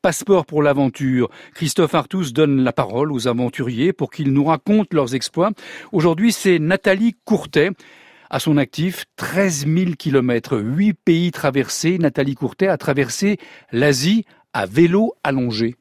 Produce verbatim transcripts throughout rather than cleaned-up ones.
Passeport pour l'aventure. Christophe Artous donne la parole aux aventuriers pour qu'ils nous racontent leurs exploits. Aujourd'hui, c'est Nathalie Courtet. À son actif, treize mille kilomètres, huit pays traversés. Nathalie Courtet a traversé l'Asie à vélo allongé.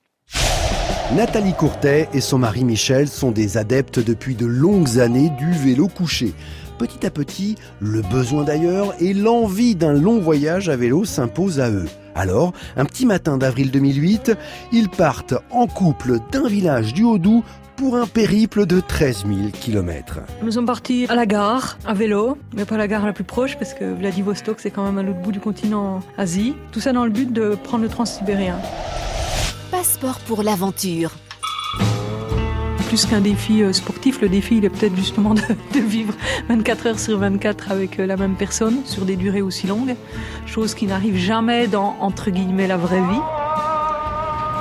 Nathalie Courtet et son mari Michel sont des adeptes depuis de longues années du vélo couché. Petit à petit, le besoin d'ailleurs et l'envie d'un long voyage à vélo s'imposent à eux. Alors, un petit matin d'avril deux mille huit, ils partent en couple d'un village du Haut-Doubs pour un périple de treize mille kilomètres. Nous sommes partis à la gare, à vélo, mais pas la gare la plus proche, parce que Vladivostok, c'est quand même à l'autre bout du continent Asie. Tout ça dans le but de prendre le transsibérien. Passeport pour l'aventure. Plus qu'un défi sportif, le défi il est peut-être justement de, de vivre vingt-quatre heures sur vingt-quatre avec la même personne sur des durées aussi longues, chose qui n'arrive jamais dans, entre guillemets, la vraie vie.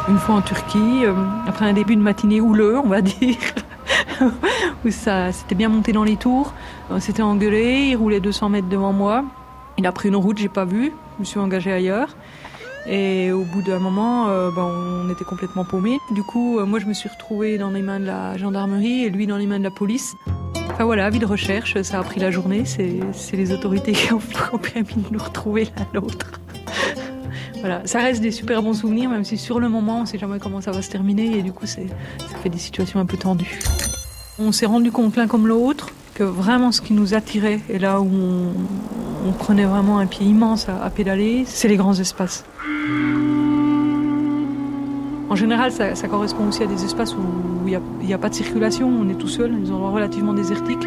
Une fois en Turquie, euh, après un début de matinée houleux, on va dire, où ça c'était bien monté dans les tours, on s'était engueulé, il roulait deux cents mètres devant moi, il a pris une route, j'ai pas vu, je me suis engagée ailleurs. Et au bout d'un moment, euh, ben, on était complètement paumés. Du coup, euh, moi, je me suis retrouvée dans les mains de la gendarmerie et lui dans les mains de la police. Enfin voilà, vie de recherche, ça a pris la journée. C'est, c'est les autorités qui ont, qui ont permis de nous retrouver l'un l'autre. Voilà, ça reste des super bons souvenirs, même si sur le moment, on ne sait jamais comment ça va se terminer. Et du coup, c'est, ça fait des situations un peu tendues. On s'est rendu compte l'un comme l'autre que vraiment ce qui nous attirait, et là où on, on prenait vraiment un pied immense à, à pédaler, c'est les grands espaces. En général, ça, ça correspond aussi à des espaces où il n'y a, a pas de circulation, on est tout seul, des endroits relativement désertiques.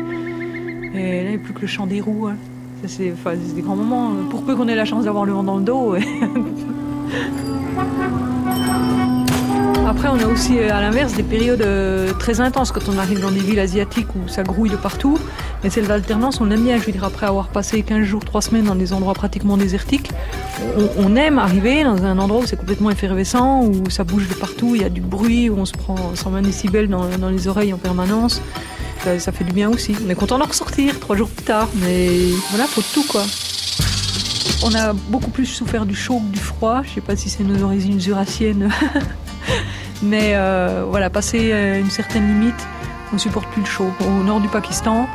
Et là, il n'y a plus que le chant des roues. Hein. Ça, c'est, enfin, c'est des grands moments, pour peu qu'on ait la chance d'avoir le vent dans le dos. Ouais. Après, on a aussi, à l'inverse, des périodes très intenses quand on arrive dans des villes asiatiques où ça grouille de partout. Mais celle d'alternance, on aime bien. Je veux dire, après avoir passé quinze jours, trois semaines dans des endroits pratiquement désertiques, on, on aime arriver dans un endroit où c'est complètement effervescent, où ça bouge de partout, il y a du bruit, où on se prend cent vingt décibels dans, dans les oreilles en permanence. Ça, ça fait du bien aussi. On est content d'en ressortir trois jours plus tard, mais voilà, faut tout quoi. On a beaucoup plus souffert du chaud que du froid. Je sais pas si c'est nos origines jurassiennes. Mais euh, voilà, passé une certaine limite, on ne supporte plus le chaud. Au nord du Pakistan,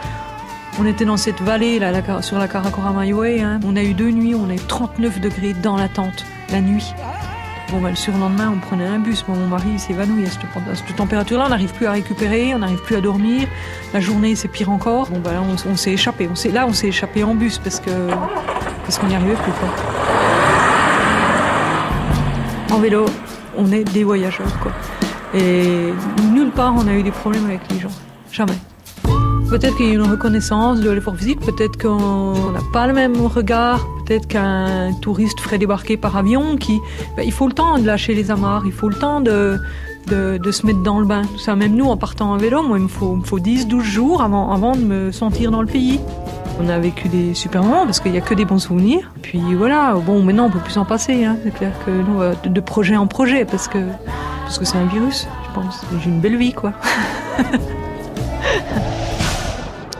on était dans cette vallée là, la, sur la Karakoram Highway. Hein. On a eu deux nuits, on a eu trente-neuf degrés dans la tente, la nuit. Bon, bah, le surlendemain, on prenait un bus. Bon, mon mari s'évanouit à cette, à cette température-là. On n'arrive plus à récupérer, on n'arrive plus à dormir. La journée, c'est pire encore. Bon, bah, là, on, on s'est échappé. On s'est, là, on s'est échappé en bus parce que parce qu'on n'y arrivait plus, quoi. En vélo. On est des voyageurs, quoi. Et nulle part on a eu des problèmes avec les gens. Jamais. Peut-être qu'il y a une reconnaissance de l'effort physique, peut-être qu'on n'a pas le même regard, peut-être qu'un touriste ferait débarquer par avion, qui, ben, il faut le temps de lâcher les amarres, il faut le temps de, de, de se mettre dans le bain. Ça, même nous, en partant en vélo, moi, il me faut, faut dix, douze jours avant, avant de me sentir dans le pays. On a vécu des super moments parce qu'il n'y a que des bons souvenirs. Puis voilà, bon, maintenant on ne peut plus s'en passer. Hein. C'est clair que nous, de projet en projet, parce que, parce que c'est un virus, je pense. J'ai une belle vie, quoi.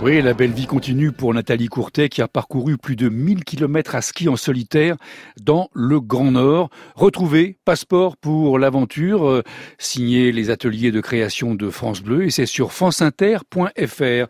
Oui, la belle vie continue pour Nathalie Courtet qui a parcouru plus de mille kilomètres à ski en solitaire dans le Grand Nord. Retrouvez Passeport pour l'aventure, euh, signé les ateliers de création de France Bleu et c'est sur france inter point f r.